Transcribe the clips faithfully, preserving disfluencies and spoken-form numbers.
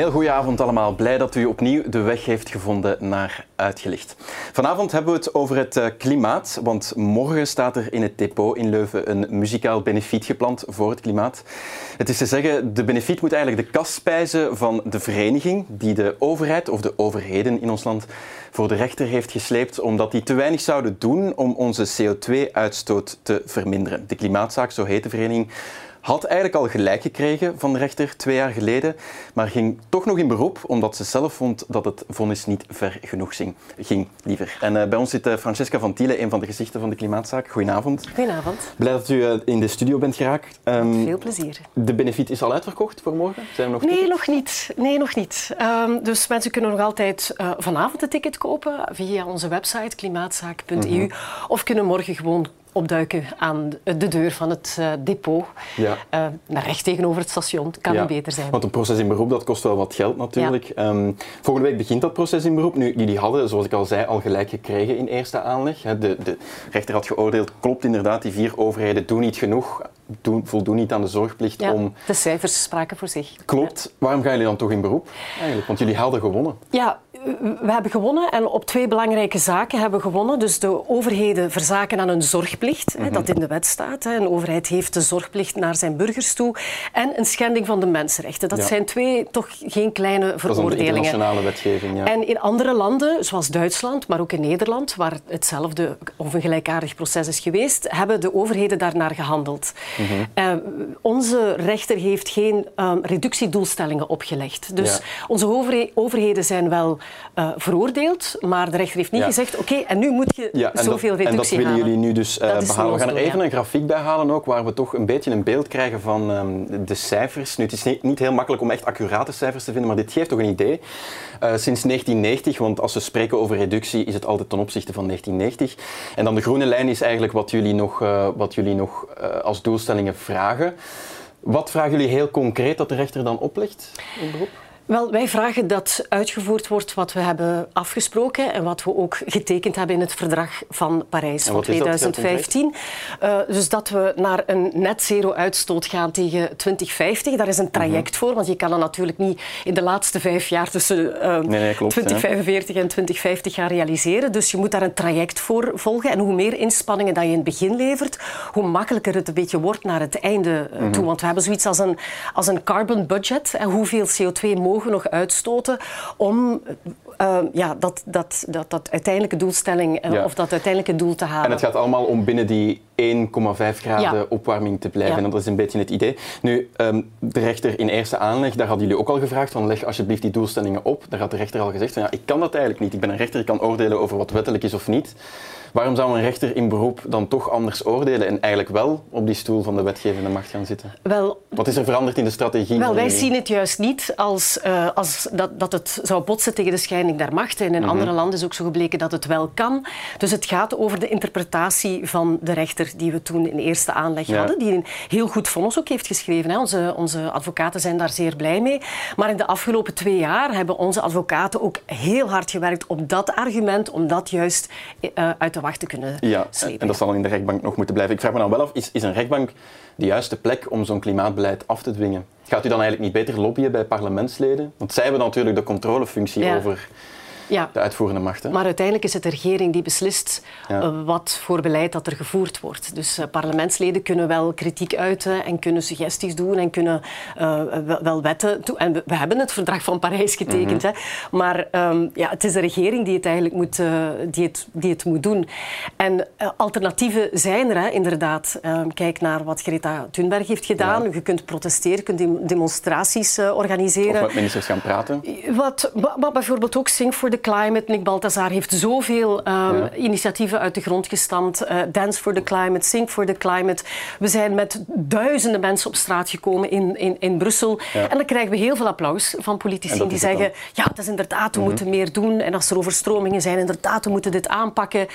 heel goede avond allemaal. Blij dat u opnieuw de weg heeft gevonden naar Uitgelicht. Vanavond hebben we het over het klimaat, want morgen staat er in het Depot in Leuven een muzikaal benefiet gepland voor het klimaat. Het is te zeggen, de benefiet moet eigenlijk de kas spijzen van de vereniging die de overheid of de overheden in ons land voor de rechter heeft gesleept omdat die te weinig zouden doen om onze C O twee uitstoot te verminderen. De Klimaatzaak, zo heet de vereniging, had eigenlijk al gelijk gekregen van de rechter twee jaar geleden, maar ging toch nog in beroep omdat ze zelf vond dat het vonnis niet ver genoeg ging. Liever. En uh, bij ons zit uh, Francesca van Tiele, een van de gezichten van de Klimaatzaak. Goedenavond. Goedenavond. Blij dat u uh, in de studio bent geraakt. Um, Veel plezier. De benefiet is al uitverkocht voor morgen? Zijn er nog nee, nog niet. nee, nog niet. Um, dus mensen kunnen nog altijd uh, vanavond het ticket kopen via onze website klimaatzaak punt e u mm-hmm. of kunnen morgen gewoon opduiken aan de deur van het uh, depot, ja. uh, naar recht tegenover het station. Kan ja. niet beter zijn. Want een proces in beroep, dat kost wel wat geld natuurlijk. Ja. Um, volgende week begint dat proces in beroep. Nu, jullie hadden, zoals ik al zei, al gelijk gekregen in eerste aanleg. De, de rechter had geoordeeld, klopt inderdaad, die vier overheden doen niet genoeg, doen, voldoen niet aan de zorgplicht ja, om... De cijfers spraken voor zich. Klopt. Ja. Waarom gaan jullie dan toch in beroep eigenlijk? Want jullie hadden gewonnen. Ja. We hebben gewonnen en op twee belangrijke zaken hebben we gewonnen. Dus de overheden verzaken aan hun zorgplicht, mm-hmm. dat in de wet staat. Een overheid heeft de zorgplicht naar zijn burgers toe. En een schending van de mensenrechten. Dat ja. zijn twee toch geen kleine veroordelingen. Dat is de internationale wetgeving, ja. En in andere landen, zoals Duitsland, maar ook in Nederland, waar hetzelfde of een gelijkaardig proces is geweest, hebben de overheden daarnaar gehandeld. Mm-hmm. Uh, onze rechter heeft geen um, reductiedoelstellingen opgelegd. Dus ja. onze overhe- overheden zijn wel... Uh, veroordeeld, maar de rechter heeft niet ja. gezegd oké, okay, en nu moet je ja, zoveel dat, reductie halen. En dat willen halen. Jullie nu dus uh, behalen. We gaan er even ja. een grafiek bij halen ook, waar we toch een beetje een beeld krijgen van um, de cijfers. Nu, het is niet, niet heel makkelijk om echt accurate cijfers te vinden, maar dit geeft toch een idee. Uh, sinds negentien negentig, want als we spreken over reductie, is het altijd ten opzichte van negentien negentig. En dan de groene lijn is eigenlijk wat jullie nog, uh, wat jullie nog uh, als doelstellingen vragen. Wat vragen jullie heel concreet dat de rechter dan oplegt in beroep? Wel, wij vragen dat uitgevoerd wordt wat we hebben afgesproken en wat we ook getekend hebben in het Verdrag van Parijs van tweeduizend vijftien. Uh, dus dat we naar een net zero uitstoot gaan tegen twintig vijftig. Daar is een traject uh-huh. voor, want je kan dat natuurlijk niet in de laatste vijf jaar tussen uh, nee, nee, klopt, twintig vijfenveertig hè? En twintig vijftig gaan realiseren. Dus je moet daar een traject voor volgen. En hoe meer inspanningen dat je in het begin levert, hoe makkelijker het een beetje wordt naar het einde uh, uh-huh. toe. Want we hebben zoiets als een, als een carbon budget. En hoeveel C O twee mogen we nog uitstoten om uh, ja, dat, dat, dat, dat uiteindelijke doelstelling uh, ja. of dat uiteindelijke doel te halen. En het gaat allemaal om binnen die één komma vijf graden ja. opwarming te blijven. Ja. En dat is een beetje het idee. Nu, um, de rechter in eerste aanleg, daar hadden jullie ook al gevraagd van leg alsjeblieft die doelstellingen op. Daar had de rechter al gezegd van ja, ik kan dat eigenlijk niet. Ik ben een rechter, ik kan oordelen over wat wettelijk is of niet. Waarom zou een rechter in beroep dan toch anders oordelen en eigenlijk wel op die stoel van de wetgevende macht gaan zitten? Wel, wat is er veranderd in de strategie? Wel, wij zien het juist niet als, uh, als dat, dat het zou botsen tegen de scheiding der machten. En in mm-hmm. andere landen is ook zo gebleken dat het wel kan. Dus het gaat over de interpretatie van de rechter die we toen in eerste aanleg ja. hadden, die een heel goed vonnis ook heeft geschreven. Hè. Onze, onze advocaten zijn daar zeer blij mee. Maar in de afgelopen twee jaar hebben onze advocaten ook heel hard gewerkt op dat argument, om dat juist uh, uit de wacht te kunnen ja, slepen. En dat zal in de rechtbank nog moeten blijven. Ik vraag me dan wel af, is, is een rechtbank de juiste plek om zo'n klimaatbeleid af te dwingen? Gaat u dan eigenlijk niet beter lobbyen bij parlementsleden? Want zij hebben natuurlijk de controlefunctie ja. over... Ja. de uitvoerende macht. Hè? Maar uiteindelijk is het de regering die beslist ja. uh, wat voor beleid dat er gevoerd wordt. Dus uh, parlementsleden kunnen wel kritiek uiten en kunnen suggesties doen en kunnen uh, wel wetten toe. En we, we hebben het Verdrag van Parijs getekend. Mm-hmm. hè? Maar um, ja, het is de regering die het eigenlijk moet, uh, die het, die het moet doen. En uh, alternatieven zijn er, hè, inderdaad. Uh, kijk naar wat Greta Thunberg heeft gedaan. Ja. Je kunt protesteren, je kunt demonstraties uh, organiseren. Of met ministers gaan praten. Wat, wat bijvoorbeeld ook Sing for the Climate. Nick Balthazar heeft zoveel um, ja. initiatieven uit de grond gestampt. Uh, Dance for the climate, Sing for the climate. We zijn met duizenden mensen op straat gekomen in, in, in Brussel. Ja. En dan krijgen we heel veel applaus van politici die zeggen... Ja, dat is inderdaad, we mm-hmm. moeten meer doen. En als er overstromingen zijn, inderdaad, we moeten dit aanpakken.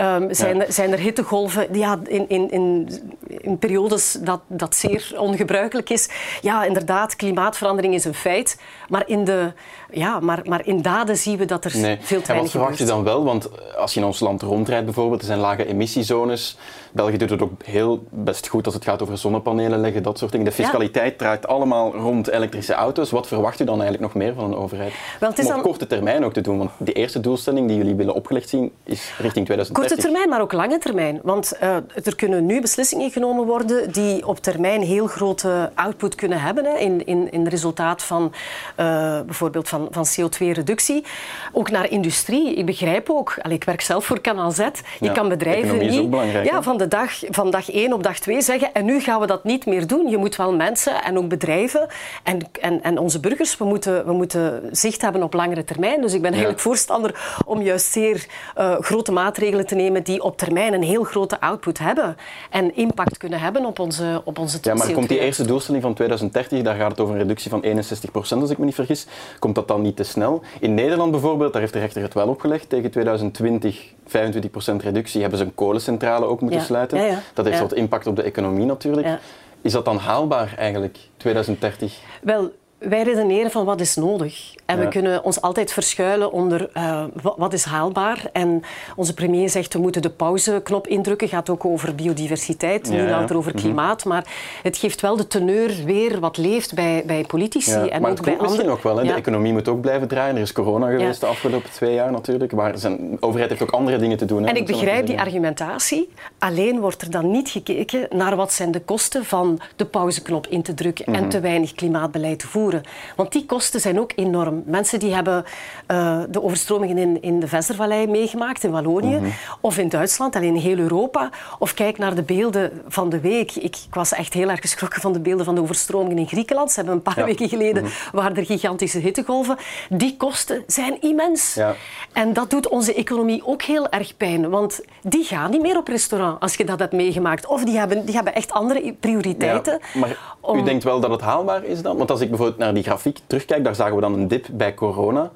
Um, zijn, ja. zijn er hittegolven? Ja, in, in, in, in periodes dat, dat zeer ongebruikelijk is. Ja, inderdaad, klimaatverandering is een feit. Maar in, de, ja, maar, maar in daden zien we dat dat er nee. veel te weinig En wat verwacht je dan wel? Want als je in ons land rondrijdt bijvoorbeeld, er zijn lage emissiezones. België doet het ook heel best goed als het gaat over zonnepanelen leggen, dat soort dingen. De fiscaliteit ja. draait allemaal rond elektrische auto's. Wat verwacht u dan eigenlijk nog meer van een overheid? Wel, het is om op dan... korte termijn ook te doen, want de eerste doelstelling die jullie willen opgelegd zien is richting twintig dertig. Korte termijn, maar ook lange termijn. Want uh, er kunnen nu beslissingen genomen worden die op termijn heel grote output kunnen hebben hè, in, in, in het resultaat van uh, bijvoorbeeld van, van C O twee reductie. Ook naar industrie. Ik begrijp ook, allee, ik werk zelf voor Canal Z, je ja, kan bedrijven niet ja, van, de dag, van dag één op dag twee zeggen en nu gaan we dat niet meer doen. Je moet wel mensen en ook bedrijven en, en, en onze burgers, we moeten, we moeten zicht hebben op langere termijn. Dus ik ben ja. eigenlijk voorstander om juist zeer uh, grote maatregelen te nemen die op termijn een heel grote output hebben en impact kunnen hebben op onze, op onze ja, maar komt die eerste doelstelling van twintig dertig, daar gaat het over een reductie van eenenzestig procent als ik me niet vergis, komt dat dan niet te snel? In Nederland bijvoorbeeld, daar heeft de rechter het wel opgelegd, tegen twintig twintig vijfentwintig procent reductie hebben ze een kolencentrale ook moeten ja. sluiten. Ja, ja. Dat heeft ja. wat impact op de economie natuurlijk. Ja. Is dat dan haalbaar eigenlijk, twintig dertig? Wel, wij redeneren van wat is nodig. En ja. we kunnen ons altijd verschuilen onder uh, wat is haalbaar. En onze premier zegt we moeten de pauzeknop indrukken. Het gaat ook over biodiversiteit, ja, niet louter ja. over klimaat. Mm-hmm. Maar het geeft wel de teneur weer wat leeft bij, bij politici. Ja. En maar ook het bij anderen. Nog wel, hè? Ja. De economie moet ook blijven draaien. Er is corona geweest ja. de afgelopen twee jaar natuurlijk. Maar de overheid heeft ook andere dingen te doen. Hè, en ik begrijp die argumentatie. Alleen wordt er dan niet gekeken naar wat zijn de kosten van de pauzeknop in te drukken mm-hmm. en te weinig klimaatbeleid te voeren. Want die kosten zijn ook enorm. Mensen die hebben uh, de overstromingen in, in de Vesdervallei meegemaakt, in Wallonië, mm-hmm. of in Duitsland, alleen in heel Europa. Of kijk naar de beelden van de week. Ik, ik was echt heel erg geschrokken van de beelden van de overstromingen in Griekenland. Ze hebben een paar ja. weken geleden mm-hmm. waren er gigantische hittegolven. Die kosten zijn immens. Ja. En dat doet onze economie ook heel erg pijn. Want die gaan niet meer op restaurant als je dat hebt meegemaakt. Of die hebben, die hebben echt andere prioriteiten. Ja, maar om... u denkt wel dat het haalbaar is dan? Want als ik bijvoorbeeld naar die grafiek terugkijk, daar zagen we dan een dip bij corona.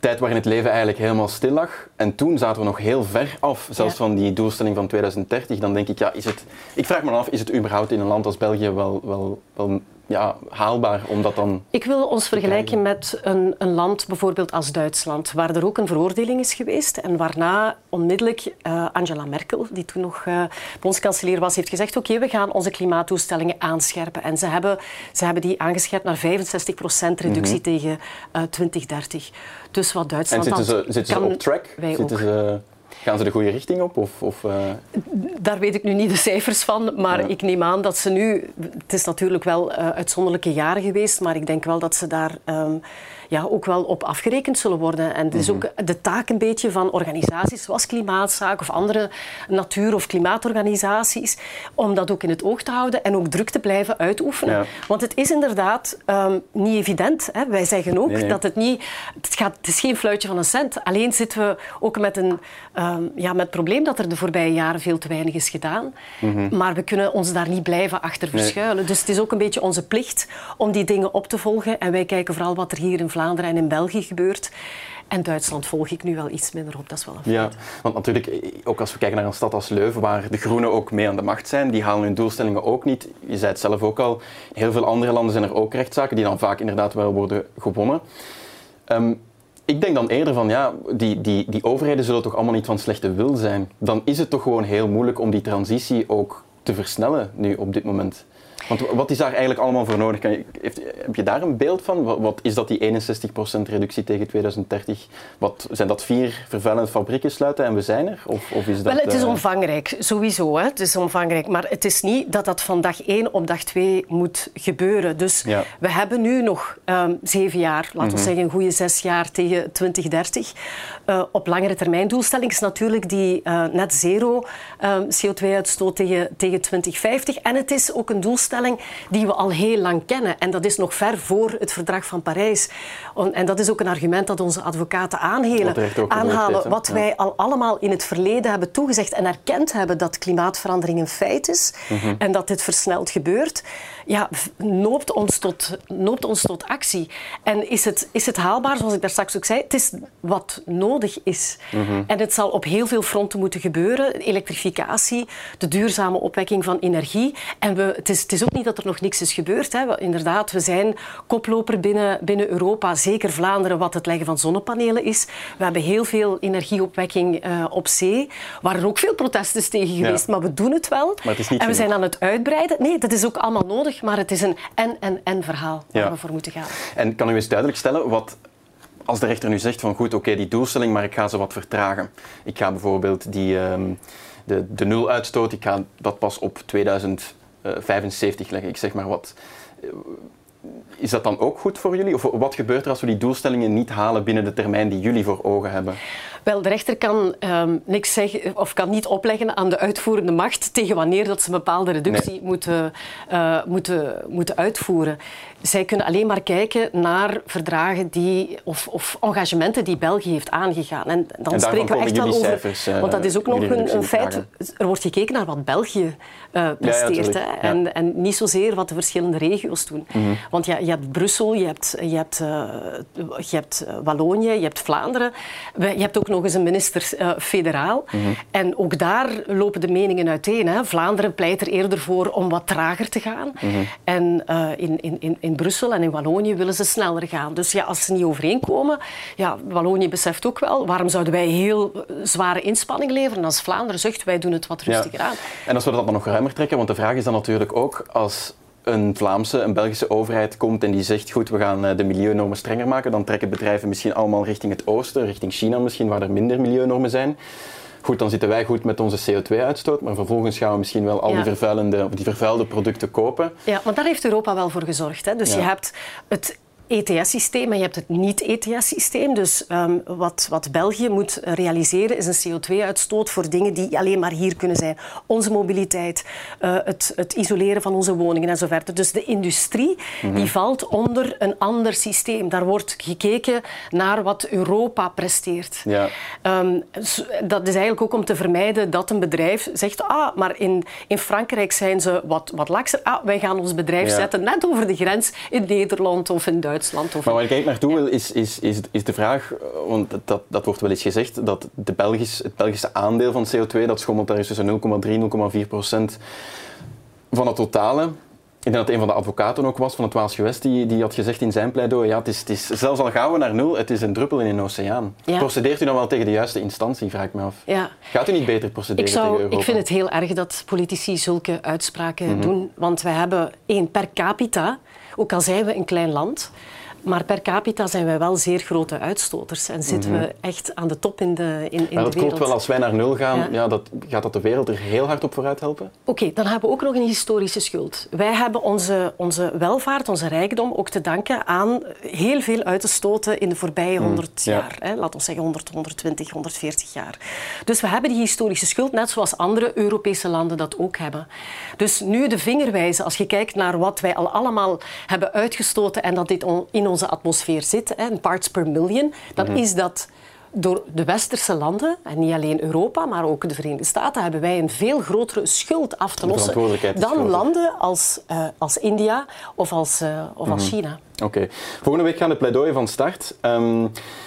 Tijd waarin het leven eigenlijk helemaal stil lag. En toen zaten we nog heel ver af, zelfs ja. van die doelstelling van twintig dertig. Dan denk ik, ja, is het... Ik vraag me dan af, is het überhaupt in een land als België wel... wel, wel... ja, haalbaar om dat dan... Ik wil ons vergelijken met een, een land bijvoorbeeld als Duitsland, waar er ook een veroordeling is geweest en waarna onmiddellijk uh, Angela Merkel, die toen nog uh, bondskanselier was, heeft gezegd oké, okay, we gaan onze klimaatdoelstellingen aanscherpen. En ze hebben, ze hebben die aangescherpt naar vijfenzestig procent reductie mm-hmm. tegen uh, twintig dertig. Dus wat Duitsland... En zitten ze, zitten ze op track? Wij zitten ook. Ze... Gaan ze de goede richting op? Of, of, uh... Daar weet ik nu niet de cijfers van, maar ja. ik neem aan dat ze nu... Het is natuurlijk wel uh, uitzonderlijke jaren geweest, maar ik denk wel dat ze daar um, ja, ook wel op afgerekend zullen worden. En het is mm-hmm. ook de taak een beetje van organisaties zoals Klimaatzaak of andere natuur- of klimaatorganisaties, om dat ook in het oog te houden en ook druk te blijven uitoefenen. Ja. Want het is inderdaad um, niet evident. Hè? Wij zeggen ook nee, nee. dat het niet... Het, gaat, het is geen fluitje van een cent. Alleen zitten we ook met een... Uh, Ja, met het probleem dat er de voorbije jaren veel te weinig is gedaan. Mm-hmm. Maar we kunnen ons daar niet blijven achter verschuilen. Nee. Dus het is ook een beetje onze plicht om die dingen op te volgen. En wij kijken vooral wat er hier in Vlaanderen en in België gebeurt. En Duitsland volg ik nu wel iets minder op, dat is wel een feit. Ja, want natuurlijk, ook als we kijken naar een stad als Leuven, waar de Groenen ook mee aan de macht zijn, die halen hun doelstellingen ook niet. Je zei het zelf ook al, heel veel andere landen zijn er ook rechtszaken die dan vaak inderdaad wel worden gewonnen. Um, Ik denk dan eerder van, ja, die, die, die overheden zullen toch allemaal niet van slechte wil zijn. Dan is het toch gewoon heel moeilijk om die transitie ook te versnellen nu op dit moment. Want wat is daar eigenlijk allemaal voor nodig? Kan je, heeft, heb je daar een beeld van? Wat, wat is dat die eenenzestig procent reductie tegen twintig dertig? Wat, zijn dat vier vervuilende fabrieken sluiten en we zijn er? Of, of is dat, Wel, het is omvangrijk, sowieso. Hè? Het is omvangrijk. Maar het is niet dat dat van dag één op dag twee moet gebeuren. Dus ja. we hebben nu nog um, zeven jaar, laten mm-hmm. we zeggen een goede zes jaar tegen twintig dertig. Uh, op langere termijn doelstelling is natuurlijk die uh, net zero um, C O twee uitstoot tegen, tegen twintig vijftig. En het is ook een doelstelling die we al heel lang kennen. En dat is nog ver voor het Verdrag van Parijs. En dat is ook een argument dat onze advocaten aanhalen. Wat, aanhalen, heeft, wat ja. wij al allemaal in het verleden hebben toegezegd en erkend hebben dat klimaatverandering een feit is mm-hmm. en dat dit versneld gebeurt. ja, noopt ons tot, noopt ons tot actie. En is het, is het haalbaar, zoals ik daar straks ook zei, het is wat nodig is. Mm-hmm. En het zal op heel veel fronten moeten gebeuren. Elektrificatie, de duurzame opwekking van energie. En we, het, is, het is ook niet dat er nog niks is gebeurd. Hè. We, inderdaad, we zijn koploper binnen, binnen Europa, zeker Vlaanderen, wat het leggen van zonnepanelen is. We hebben heel veel energieopwekking uh, op zee, waar er ook veel protest is tegen geweest, ja. Maar we doen het wel. Maar het is niet en we genoeg. Zijn aan het uitbreiden. Nee, dat is ook allemaal nodig, maar het is een en-en-en verhaal waar ja. we voor moeten gaan. En kan u eens duidelijk stellen wat... Als de rechter nu zegt van goed, oké, okay, die doelstelling, maar ik ga ze wat vertragen. Ik ga bijvoorbeeld die, um, de, de nuluitstoot, ik ga dat pas op tweeduizend vijfenzeventig leggen. Ik zeg maar wat. Is dat dan ook goed voor jullie? Of wat gebeurt er als we die doelstellingen niet halen binnen de termijn die jullie voor ogen hebben? Wel, de rechter kan um, niks zeggen of kan niet opleggen aan de uitvoerende macht tegen wanneer dat ze een bepaalde reductie nee. moeten, uh, moeten, moeten uitvoeren. Zij kunnen alleen maar kijken naar verdragen die, of, of engagementen die België heeft aangegaan. En dan en spreken we echt wel over... Cijfers, uh, want dat is ook nog een, een feit. Er wordt gekeken naar wat België uh, presteert. Ja, ja, hè? Ja. En, en niet zozeer wat de verschillende regio's doen. Mm-hmm. Want ja, je hebt Brussel, je hebt, je hebt, uh, je hebt Wallonië, je hebt Vlaanderen. Je hebt ook nog eens een minister uh, federaal. Mm-hmm. En ook daar lopen de meningen uiteen. Hè? Vlaanderen pleit er eerder voor om wat trager te gaan. Mm-hmm. En uh, in, in, in In Brussel en in Wallonië willen ze sneller gaan. Dus ja, als ze niet overeenkomen... Ja, Wallonië beseft ook wel, waarom zouden wij heel zware inspanning leveren als Vlaanderen zegt, wij doen het wat rustiger ja. aan. En als we dat dan nog ruimer trekken, want de vraag is dan natuurlijk ook, als een Vlaamse, een Belgische overheid komt en die zegt, goed, we gaan de milieunormen strenger maken, dan trekken bedrijven misschien allemaal richting het oosten, richting China misschien, waar er minder milieunormen zijn. Goed, dan zitten wij goed met onze C O twee uitstoot, maar vervolgens gaan we misschien wel al ja. die, vervuilende, of die vervuilde producten kopen. Ja, want daar heeft Europa wel voor gezorgd. Hè? Dus ja. je hebt het E T S-systeem en je hebt het niet-E T S-systeem. Dus um, wat, wat België moet realiseren is een C O twee uitstoot voor dingen die alleen maar hier kunnen zijn. Onze mobiliteit, uh, het, het isoleren van onze woningen en zo verder. Dus de industrie mm-hmm. die valt onder een ander systeem. Daar wordt gekeken naar wat Europa presteert. Ja. Um, dat is eigenlijk ook om te vermijden dat een bedrijf zegt, ah, maar in, in Frankrijk zijn ze wat, wat lakser. Ah, wij gaan ons bedrijf ja. zetten net over de grens in Nederland of in Duitsland. Of maar waar ik eigenlijk naartoe wil, is, is, is, is de vraag, want dat, dat wordt wel eens gezegd, dat de Belgisch, het Belgische aandeel van C O twee, dat schommelt daar is tussen nul komma drie en nul komma vier procent van het totale. Ik denk dat een van de advocaten ook was, van het Waals Gewest, die, die had gezegd in zijn pleidooi, ja, het is, het is, zelfs al gaan we naar nul, het is een druppel in een oceaan. Ja. Procedeert u dan wel tegen de juiste instantie, vraag ik me af. Ja. Gaat u niet beter procederen ik zou, tegen Europa? Ik vind het heel erg dat politici zulke uitspraken mm-hmm. doen, want wij hebben één per capita... Ook al zijn we een klein land, maar per capita zijn wij wel zeer grote uitstoters. En zitten mm-hmm. we echt aan de top in de, in, in maar de wereld. Maar dat klopt wel, als wij naar nul gaan, ja. Ja, dat, gaat dat de wereld er heel hard op vooruit helpen? Oké, okay, dan hebben we ook nog een historische schuld. Wij hebben onze, onze welvaart, onze rijkdom ook te danken aan heel veel uit te stoten in de voorbije honderd mm, ja. jaar. Hè? Laat ons zeggen honderd, honderdtwintig, honderdveertig jaar. Dus we hebben die historische schuld, net zoals andere Europese landen dat ook hebben. Dus nu de vingerwijzen, als je kijkt naar wat wij al allemaal hebben uitgestoten en dat dit on, in onze atmosfeer zit, en parts per million, dan mm-hmm. is dat door de westerse landen, en niet alleen Europa, maar ook de Verenigde Staten, hebben wij een veel grotere schuld af te lossen dan landen als, uh, als India of als, uh, of mm-hmm. als China. Oké. Okay. Volgende week gaan de pleidooien van start. Um,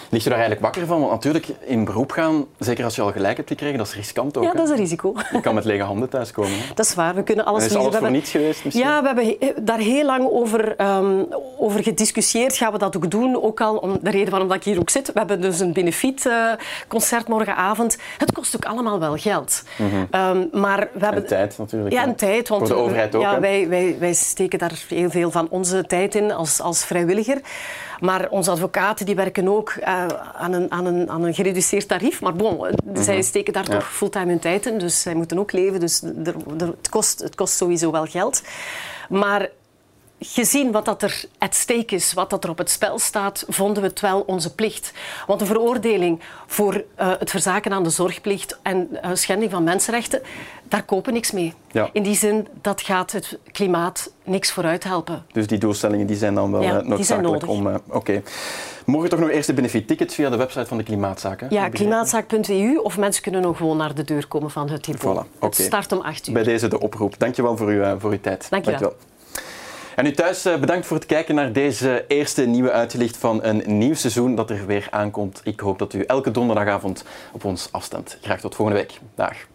ligt u daar eigenlijk wakker van? Want natuurlijk, in beroep gaan, zeker als je al gelijk hebt gekregen, dat is riskant ook. Ja, dat is een risico. Je kan met lege handen thuiskomen. Hè? Dat is waar, we kunnen alles... En is alles we voor hebben... niets geweest misschien? Ja, we hebben daar heel lang over, um, over gediscussieerd. Gaan we dat ook doen? Ook al om de reden waarom ik hier ook zit. We hebben dus een benefietconcert uh, morgenavond. Het kost ook allemaal wel geld. Mm-hmm. Um, maar we hebben... En tijd natuurlijk. Ja, en tijd. Want voor de overheid ook. Ja, wij, wij, wij steken daar heel veel van onze tijd in als, als vrijwilliger. Maar onze advocaten die werken ook uh, aan, een, aan, een, aan een gereduceerd tarief. Maar bon, mm-hmm. zij steken daar ja. toch fulltime hun tijd in. Dus zij moeten ook leven. Dus er, er, het, kost, het kost sowieso wel geld. Maar gezien wat dat er at stake is, wat dat er op het spel staat, vonden we het wel onze plicht. Want een veroordeling voor uh, het verzaken aan de zorgplicht en uh, schending van mensenrechten, daar kopen niks mee. Ja. In die zin, dat gaat het klimaat niks vooruit helpen. Dus die doelstellingen die zijn dan wel ja, noodzakelijk om... Uh, Oké. Okay. Mogen toch nog eerst de benefiettickets via de website van de Klimaatzaak? Hè? Ja, klimaatzaak punt e u of mensen kunnen nog gewoon naar de deur komen van het Depot. Voilà, okay. Het start om acht uur. Bij deze de oproep. Dankjewel voor uw, uh, voor uw tijd. Dankjewel. Dankjewel. En u thuis, bedankt voor het kijken naar deze eerste nieuwe uitlicht van een nieuw seizoen dat er weer aankomt. Ik hoop dat u elke donderdagavond op ons afstemt. Graag tot volgende week. Dag.